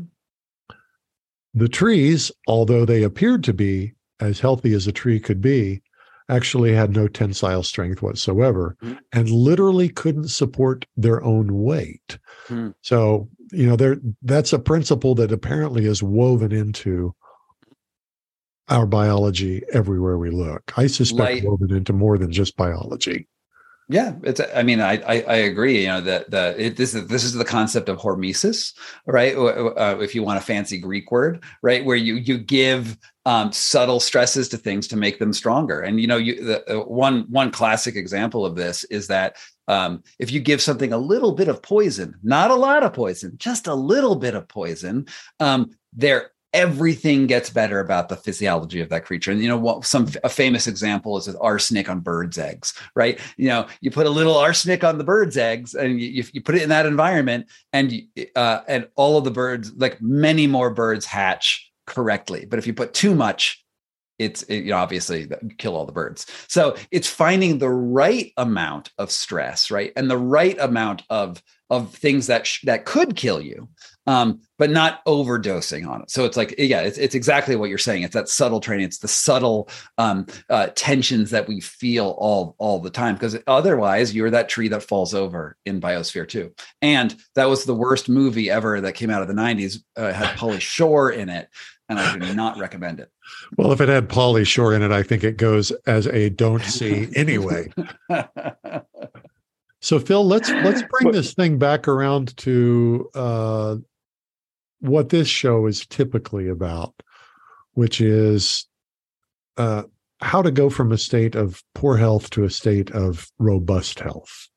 the trees, although they appeared to be as healthy as a tree could be, actually had no tensile strength whatsoever mm. and literally couldn't support their own weight. Mm. So, you know, there that's a principle that apparently is woven into our biology everywhere we look. I suspect Light. woven into more than just biology. Yeah, it's. I mean, I I, I agree. You know that the, the it, this is this is the concept of hormesis, right? Uh, if you want a fancy Greek word, right, where you you give um, subtle stresses to things to make them stronger. And you know, you the, uh, one one classic example of this is that um, if you give something a little bit of poison, not a lot of poison, just a little bit of poison, um, they're everything gets better about the physiology of that creature. And, you know, what some a famous example is with arsenic on birds' eggs, right? You know, you put a little arsenic on the birds' eggs and you, you put it in that environment and, you, uh, and all of the birds, like many more birds hatch correctly. But if you put too much, it's, it, you know, obviously kill all the birds. So it's finding the right amount of stress, right? And the right amount of, of things that, sh- that could kill you, um, but not overdosing on it. So it's like, yeah, it's, it's exactly what you're saying. It's that subtle training. It's the subtle um, uh, tensions that we feel all, all the time, because otherwise you're that tree that falls over in Biosphere two. And that was the worst movie ever that came out of the nineties. Uh, it had Pauly Shore in it. And I do not recommend it. Well, if it had Pauly Shore in it, I think it goes as a don't see anyway. So, Phil, let's let's bring this thing back around to uh, what this show is typically about, which is uh, how to go from a state of poor health to a state of robust health.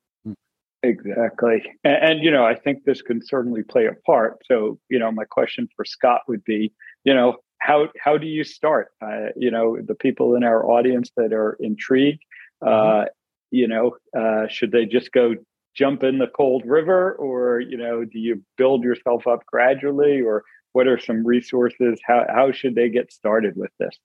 Exactly. And, and, you know, I think this can certainly play a part. So, you know, my question for Scott would be, you know, how how do you start? Uh, you know, the people in our audience that are intrigued, uh, mm-hmm. you know, uh, should they just go jump in the cold river, or, you know, do you build yourself up gradually, or what are some resources? How how should they get started with this?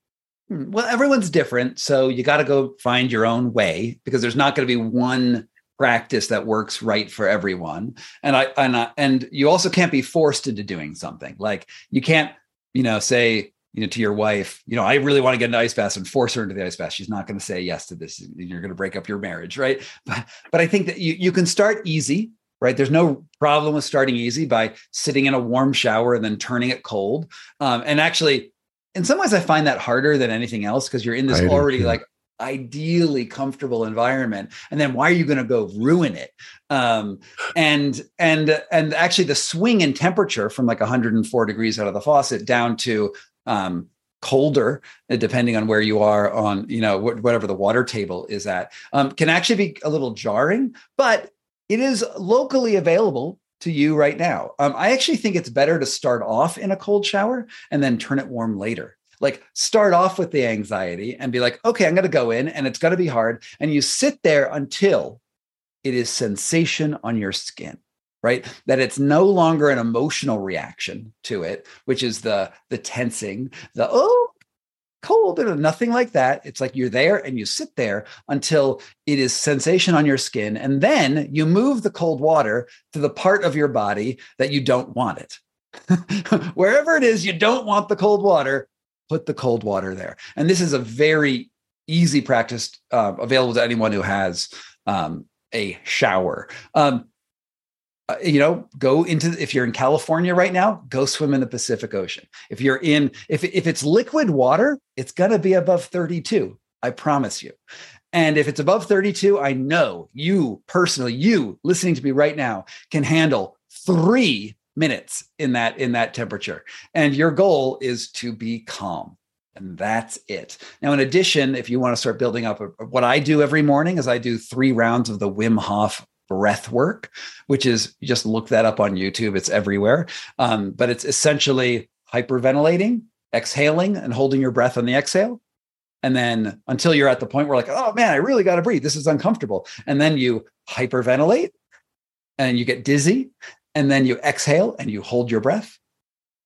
Well, everyone's different. So you got to go find your own way, because there's not going to be one practice that works right for everyone. And I and I, and you also can't be forced into doing something. Like you can't, you know, say, you know, to your wife, you know, I really want to get an ice bath, and force her into the ice bath. She's not going to say yes to this. You're going to break up your marriage, right? But, but I think that you, you can start easy, right? There's no problem with starting easy by sitting in a warm shower and then turning it cold. Um, and actually, in some ways, I find that harder than anything else, because you're in this I already do. like ideally comfortable environment. And then why are you going to go ruin it? Um, and, and, and actually the swing in temperature from like one hundred four degrees out of the faucet down to um, colder, depending on where you are on, you know, wh- whatever the water table is at, um, can actually be a little jarring, but it is locally available to you right now. Um, I actually think it's better to start off in a cold shower and then turn it warm later. Like start off with the anxiety and be like, okay, I'm going to go in and it's going to be hard. And you sit there until it is sensation on your skin, right? That it's no longer an emotional reaction to it, which is the, the tensing, the, oh, cold, and nothing like that. It's like you're there and you sit there until it is sensation on your skin. And then you move the cold water to the part of your body that you don't want it. Wherever it is, you don't want the cold water, put the cold water there. And this is a very easy practice uh, available to anyone who has um, a shower. Um, uh, you know, go into, if you're in California right now, go swim in the Pacific Ocean. If you're in, if, if it's liquid water, it's going to be above thirty-two. I promise you. And if it's above thirty-two, I know you personally, you listening to me right now, can handle three minutes in that in that temperature. And your goal is to be calm. And that's it. Now, in addition, if you want to start building up, a, what I do every morning is I do three rounds of the Wim Hof breath work, which is, you just look that up on YouTube. It's everywhere. Um, but it's essentially hyperventilating, exhaling, and holding your breath on the exhale. And then until you're at the point where like, oh man, I really got to breathe. This is uncomfortable. And then you hyperventilate and you get dizzy. And then you exhale and you hold your breath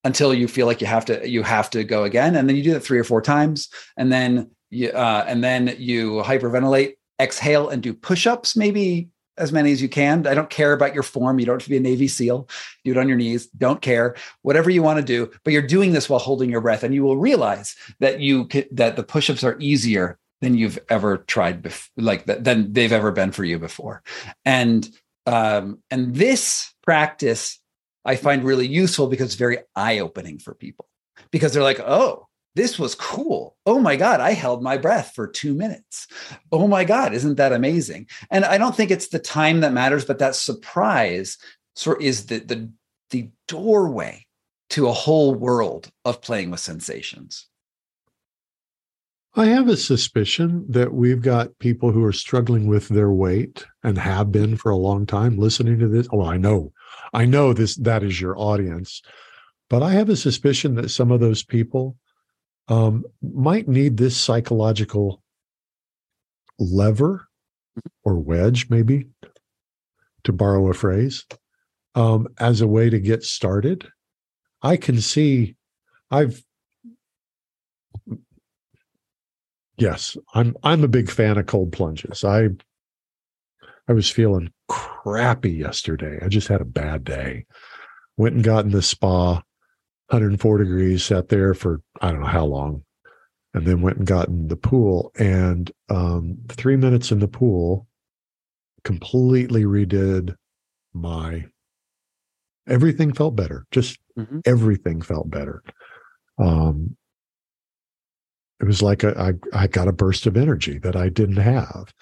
until you feel like you have to you have to go again. And then you do that three or four times. And then you uh, and then you hyperventilate, exhale, and do push-ups, maybe as many as you can. I don't care about your form. You don't have to be a Navy SEAL. Do it on your knees. Don't care. Whatever you want to do. But you're doing this while holding your breath. And you will realize that you can, that the push-ups are easier than you've ever tried, bef- like than they've ever been for you before. And um, and this practice I find really useful because it's very eye-opening for people, because they're like, oh, this was cool. Oh my God, I held my breath for two minutes. Oh my God, isn't that amazing? And I don't think it's the time that matters, but that surprise is the, the, the doorway to a whole world of playing with sensations. I have a suspicion that we've got people who are struggling with their weight and have been for a long time listening to this. Oh, I know. I know this, that is your audience. But I have a suspicion that some of those people um, might need this psychological lever or wedge, maybe, to borrow a phrase, um, as a way to get started. I can see I've yes, I'm I'm a big fan of cold plunges. I I was feeling crappy yesterday. I just had a bad day. Went and got in the spa, one hundred four degrees, sat there for I don't know how long, and then went and got in the pool. And um, three minutes in the pool completely redid my, everything felt better. Just mm-hmm. everything felt better. Um, it was like a, I, I got a burst of energy that I didn't have.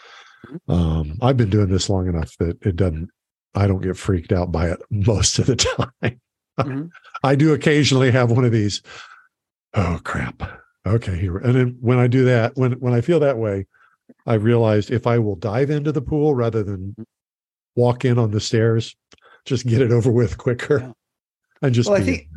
Um, I've been doing this long enough that it doesn't, I don't get freaked out by it most of the time. Mm-hmm. I do occasionally have one of these, oh crap. Okay. Here. And then when I do that, when, when I feel that way, I realized if I will dive into the pool rather than walk in on the stairs, just get it over with quicker. Yeah. And just, well, I think,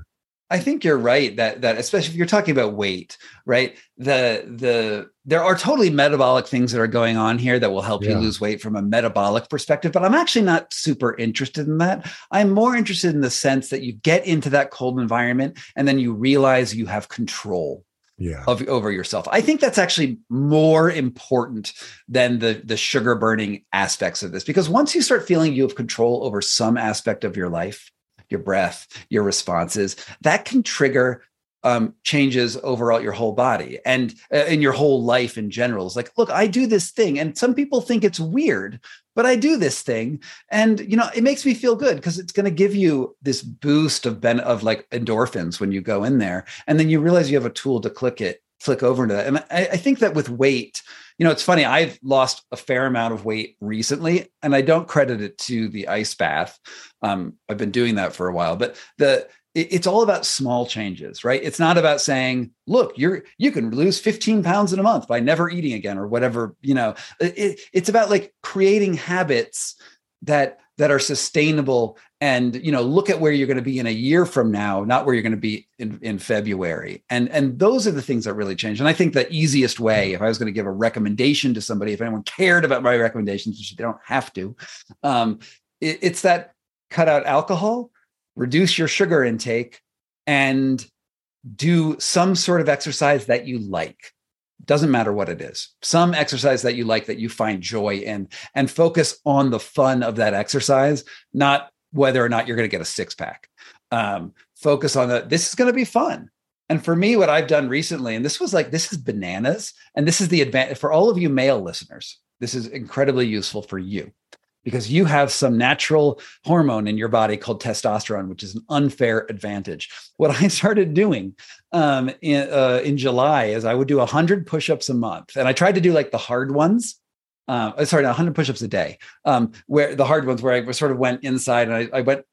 I think you're right that, that especially if you're talking about weight, right? The, the, there are totally metabolic things that are going on here that will help yeah. you lose weight from a metabolic perspective, but I'm actually not super interested in that. I'm more interested in the sense that you get into that cold environment and then you realize you have control yeah. of over yourself. I think that's actually more important than the, the sugar burning aspects of this, because once you start feeling you have control over some aspect of your life, your breath, your responses, that can trigger um, changes overall, your whole body and uh, in your whole life in general. It's like, look, I do this thing and some people think it's weird, but I do this thing. And, you know, it makes me feel good because it's going to give you this boost of ben- of like endorphins when you go in there. And then you realize you have a tool to click it, click over into that. And I, I think that with weight, you know, it's funny, I've lost a fair amount of weight recently, and I don't credit it to the ice bath. Um, I've been doing that for a while, but the it, it's all about small changes, right? It's not about saying, look, you're you can lose fifteen pounds in a month by never eating again or whatever, you know. It, it's about like creating habits that that are sustainable and, you know, look at where you're going to be in a year from now, not where you're going to be in, in February. And, and those are the things that really change. And I think the easiest way, if I was going to give a recommendation to somebody, if anyone cared about my recommendations, which they don't have to, um, it, it's that cut out alcohol, reduce your sugar intake, and do some sort of exercise that you like. Doesn't matter what it is. Some exercise that you like, that you find joy in, and focus on the fun of that exercise, not whether or not you're going to get a six pack. Um, focus on that. This is going to be fun. And for me, what I've done recently, and this was like, this is bananas. And this is the advantage for all of you male listeners. This is incredibly useful for you because you have some natural hormone in your body called testosterone, which is an unfair advantage. What I started doing um, in, uh, in July is I would do one hundred push-ups a month. And I tried to do like the hard ones. Uh, sorry, one hundred push-ups a day, um, where the hard ones where I sort of went inside and I, I went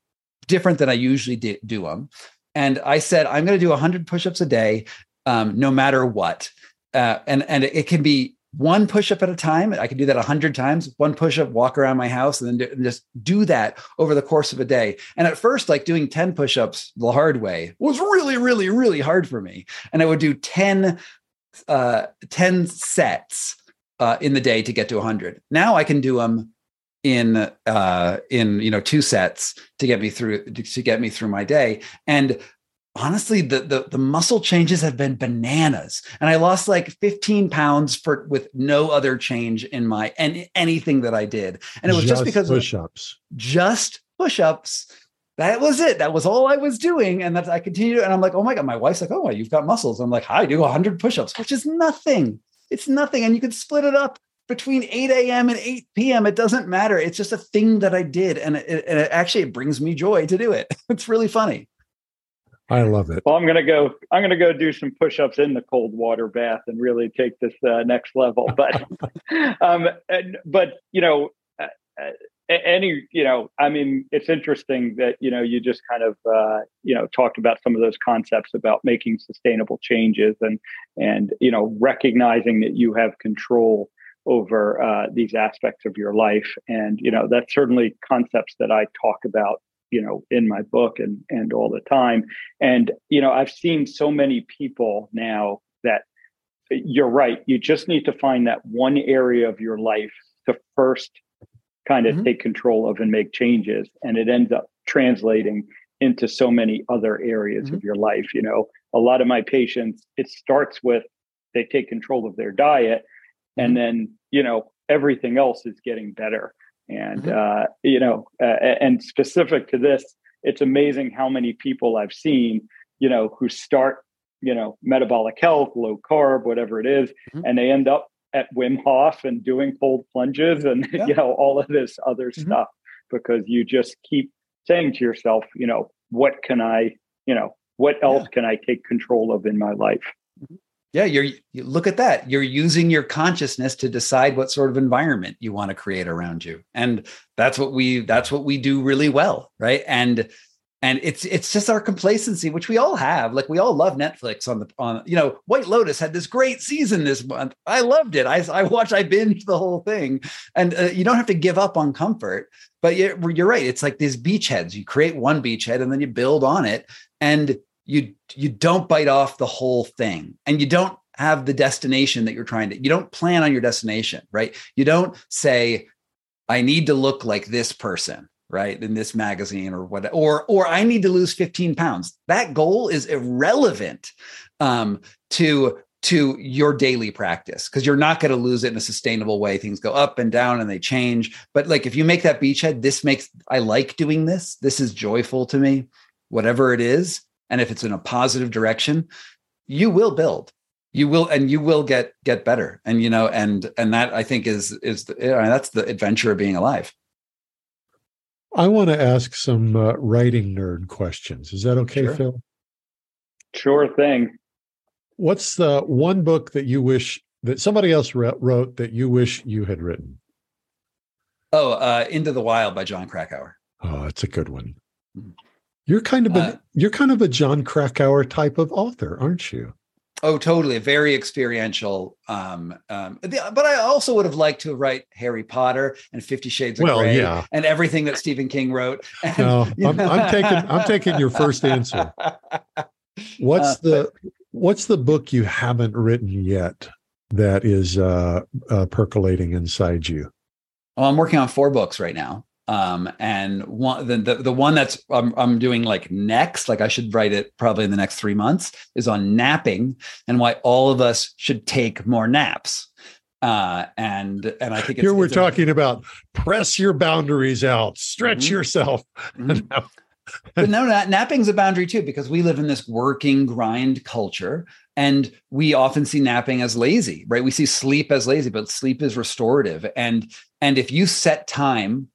different than I usually do, do them. And I said, I'm going to do one hundred push-ups a day, um, no matter what. Uh, and, and it can be one push-up at a time. I can do that one hundred times, one push-up, walk around my house, and then do, and just do that over the course of a day. And at first, like doing ten push-ups the hard way was really, really, really hard for me. And I would do ten, uh, ten sets Uh, in the day to get to one hundred. Now I can do them in uh, in you know two sets to get me through to get me through my day. And honestly, the the, the muscle changes have been bananas. And I lost like fifteen pounds for with no other change in my and anything that I did. And it was just, just because push-ups, just push-ups. That was it. That was all I was doing. And that's I continued. And I'm like, oh my God. My wife's like, oh, well, you've got muscles. I'm like, I do one hundred push-ups, which is nothing. It's nothing. And you can split it up between eight a.m. and eight p.m. It doesn't matter. It's just a thing that I did. And it, and it actually it brings me joy to do it. It's really funny. I love it. Well, I'm going to go, I'm going to go do some push-ups in the cold water bath and really take this uh, next level. But, um, and, but, you know, uh, any, you know, I mean, it's interesting that, you know, you just kind of, uh, you know, talked about some of those concepts about making sustainable changes and, and, you know, recognizing that you have control over uh, these aspects of your life. And, you know, that's certainly concepts that I talk about you know, in my book and and all the time. And, you know, I've seen so many people now that you're right. You just need to find that one area of your life to first kind of mm-hmm. take control of and make changes. And it ends up translating into so many other areas mm-hmm. of your life. You know, a lot of my patients, it starts with they take control of their diet mm-hmm. and then, you know, everything else is getting better. And, mm-hmm. uh, you know, uh, and specific to this, it's amazing how many people I've seen, you know, who start, you know, metabolic health, low carb, whatever it is, mm-hmm. and they end up at Wim Hof and doing cold plunges and, yeah. you know, all of this other mm-hmm. stuff, because you just keep saying to yourself, you know, what can I, you know, what else yeah. can I take control of in my life? Mm-hmm. Yeah, you're, you look at that. You're using your consciousness to decide what sort of environment you want to create around you. And that's what we that's what we do really well, right? And and it's it's just our complacency, which we all have. Like, we all love Netflix on the on, you know, White Lotus had this great season this month. I loved it. I I watched, I binged the whole thing. And uh, you don't have to give up on comfort, but you're, you're right. It's like these beachheads. You create one beachhead and then you build on it, and You you don't bite off the whole thing, and you don't have the destination that you're trying to, you don't plan on your destination, right? You don't say, I need to look like this person, right? In this magazine or what, or, or I need to lose fifteen pounds. That goal is irrelevant um, to, to your daily practice, because you're not going to lose it in a sustainable way. Things go up and down and they change. But like, if you make that beachhead, this makes, I like doing this. This is joyful to me, whatever it is. And if it's in a positive direction, you will build, you will, and you will get, get better. And, you know, and, and that I think is, is the, that's the adventure of being alive. I want to ask some uh, writing nerd questions. Is that okay, sure. Phil? Sure thing. What's the one book that you wish that somebody else wrote that you wish you had written? Oh, uh, Into the Wild by John Krakauer. Oh, that's a good one. Mm-hmm. You're kind of a uh, you're kind of a John Krakauer type of author, aren't you? Oh, totally. Very experiential. Um, um, but I also would have liked to write Harry Potter and Fifty Shades of well, Grey yeah. and everything that Stephen King wrote. And, no, I'm, I'm taking I'm taking your first answer. What's uh, the but, What's the book you haven't written yet that is uh, uh, percolating inside you? Well, I'm working on four books right now. Um, and one, the, the, the one that's I'm, I'm doing like next, like I should write it probably in the next three months is on napping and why all of us should take more naps. Uh, and, and I think it's, here we're it's talking a, about press your boundaries out, stretch mm-hmm. yourself. Mm-hmm. But no, not, napping's a boundary too, because we live in this working grind culture, and we often see napping as lazy, right? We see sleep as lazy, but sleep is restorative. And, and if you set time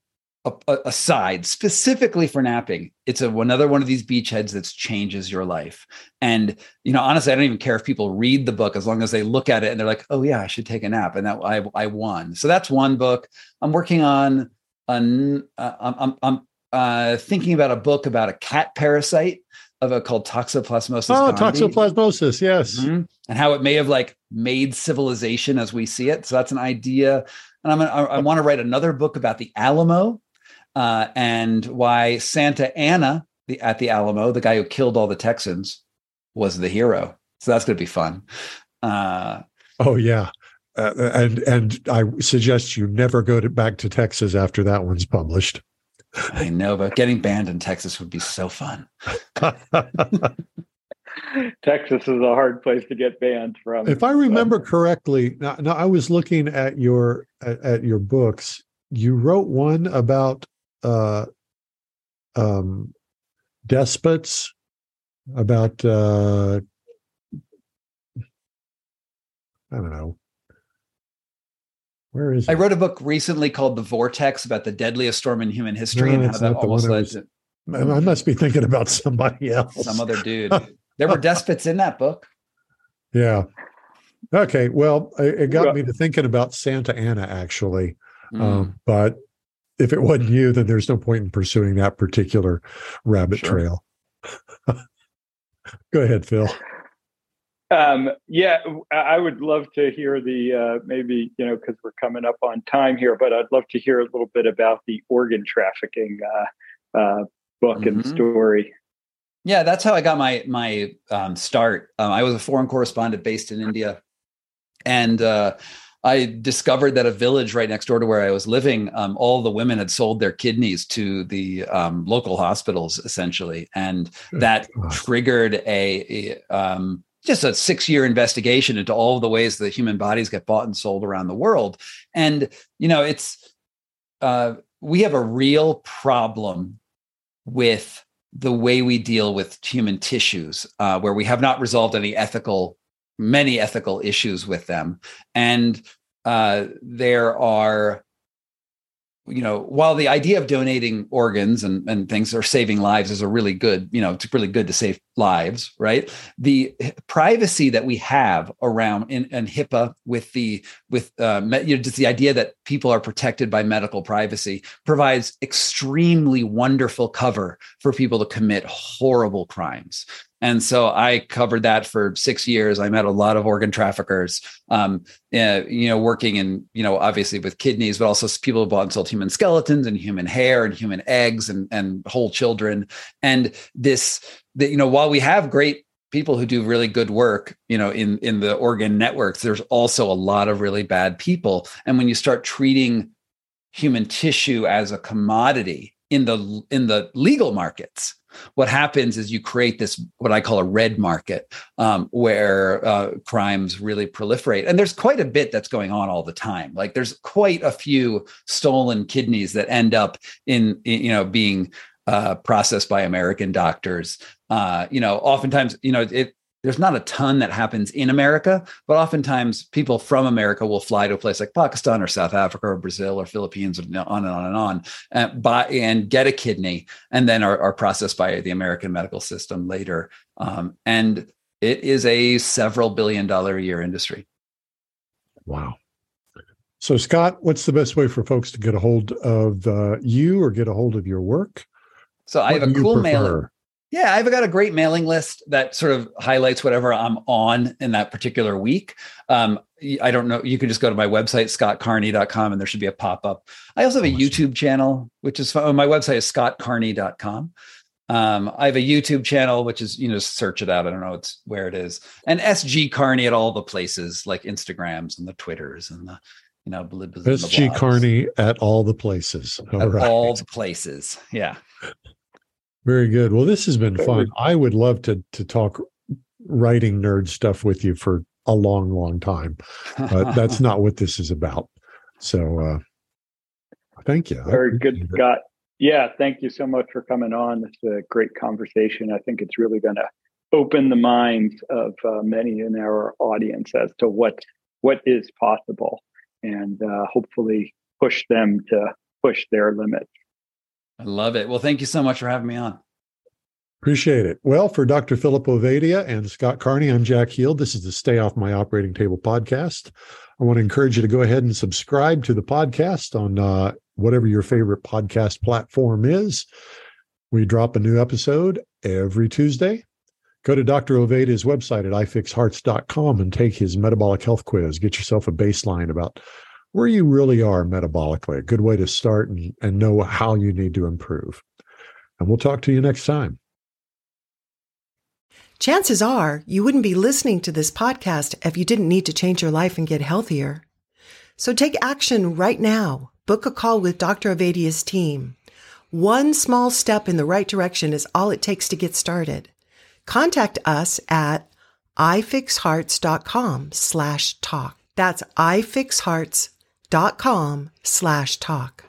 aside specifically for napping, it's a, another one of these beachheads that changes your life. And, you know, honestly, I don't even care if people read the book as long as they look at it and they're like, oh yeah, I should take a nap. And that I, I won. So that's one book I'm working on. An, uh, I'm, I'm uh, thinking about a book about a cat parasite of a called Toxoplasmosis. Oh, Gandhi. Toxoplasmosis. Yes. Mm-hmm. And how it may have like made civilization as we see it. So that's an idea. And I'm, I, I want to write another book about the Alamo. Uh, and why Santa Anna the, at the Alamo, the guy who killed all the Texans, was the hero. So that's going to be fun. Uh, oh, yeah. Uh, and and I suggest you never go to, back to Texas after that one's published. I know, but getting banned in Texas would be so fun. Texas is a hard place to get banned from. If I remember correctly, now, now I was looking at your at, at your books. You wrote one about Uh, um, despots, about uh, I don't know. Where is it? I wrote a book recently called "The Vortex" about the deadliest storm in human history no, and how that almost led to. I must be thinking about somebody else. Some other dude. There were despots in that book. Yeah. Okay. Well, it got me to thinking about Santa Anna actually, mm. um, but. If it wasn't you, then there's no point in pursuing that particular rabbit sure. trail. Go ahead, Phil. Um, yeah, I would love to hear the, uh, maybe, you know, because we're coming up on time here, but I'd love to hear a little bit about the organ trafficking uh, uh, book mm-hmm. and story. Yeah, that's how I got my my um, start. Um, I was a foreign correspondent based in India, and uh, I discovered that a village right next door to where I was living, um, all the women had sold their kidneys to the um, local hospitals, essentially, and that triggered a, a um, just a six-year investigation into all the ways that human bodies get bought and sold around the world. And you know, it's uh, we have a real problem with the way we deal with human tissues, uh, where we have not resolved any ethical, many ethical issues with them. And uh, there are, you know, while the idea of donating organs and, and things or saving lives is a really good, you know, it's really good to save lives, right? The privacy that we have around in, in HIPAA with the, with uh, you know, just the idea that people are protected by medical privacy provides extremely wonderful cover for people to commit horrible crimes. And so I covered that for six years. I met a lot of organ traffickers, um, uh, you know, working in, you know, obviously with kidneys, but also people who bought and sold human skeletons and human hair and human eggs and, and whole children. And this, that, you know, while we have great people who do really good work, you know, in, in the organ networks, there's also a lot of really bad people. And when you start treating human tissue as a commodity in the, in the legal markets, what happens is you create this, what I call a red market, um, where uh, crimes really proliferate. And there's quite a bit that's going on all the time. Like there's quite a few stolen kidneys that end up in, in you know, being uh, processed by American doctors. Uh, you know, oftentimes, you know, it, there's not a ton that happens in America, but oftentimes people from America will fly to a place like Pakistan or South Africa or Brazil or Philippines and on and on and on and, buy, and get a kidney and then are, are processed by the American medical system later. Um, and it is a several billion dollar a year industry. Wow. So Scott, what's the best way for folks to get a hold of uh, you or get a hold of your work? So what I have a cool mailer. Yeah, I've got a great mailing list that sort of highlights whatever I'm on in that particular week. Um, I don't know. You can just go to my website, scott carney dot com, and there should be a pop-up. I also have a YouTube channel, which is fun. My website is scott carney dot com. Um, I have a YouTube channel, which is, you know, search it out. I don't know it's where it is. And S G Carney at all the places, like Instagrams and the Twitters and the, you know, bl- bl- S G Carney at all the places. All at right. all the places. Yeah. Very good. Well, this has been fun. I would love to to talk writing nerd stuff with you for a long, long time. But that's not what this is about. So uh, thank you. Very good, Scott. Yeah, thank you so much for coming on. It's a great conversation. I think it's really going to open the minds of uh, many in our audience as to what what is possible and uh, hopefully push them to push their limits. I love it. Well, thank you so much for having me on. Appreciate it. Well, for Doctor Philip Ovadia and Scott Carney, I'm Jack Heald. This is the Stay Off My Operating Table podcast. I want to encourage you to go ahead and subscribe to the podcast on uh, whatever your favorite podcast platform is. We drop a new episode every Tuesday. Go to Doctor Ovadia's website at i fix hearts dot com and take his metabolic health quiz. Get yourself a baseline about where you really are metabolically, a good way to start and, and know how you need to improve. And we'll talk to you next time. Chances are you wouldn't be listening to this podcast if you didn't need to change your life and get healthier. So take action right now. Book a call with Doctor Ovadia's team. One small step in the right direction is all it takes to get started. Contact us at i fix hearts dot com slash talk. That's i fix hearts dot com slash talk.